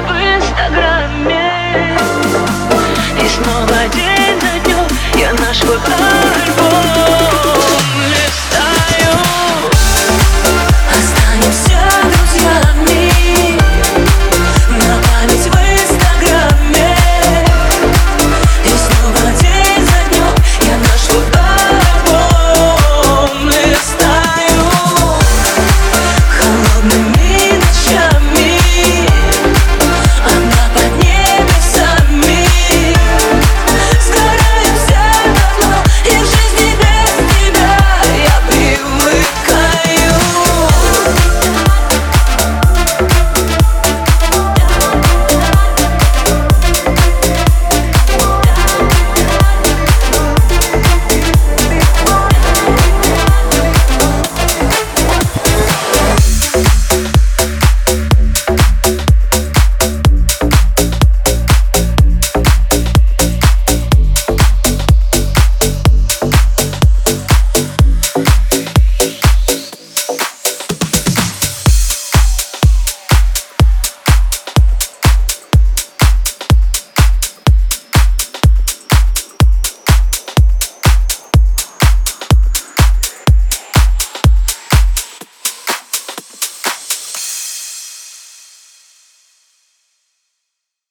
в Инстаграме и снова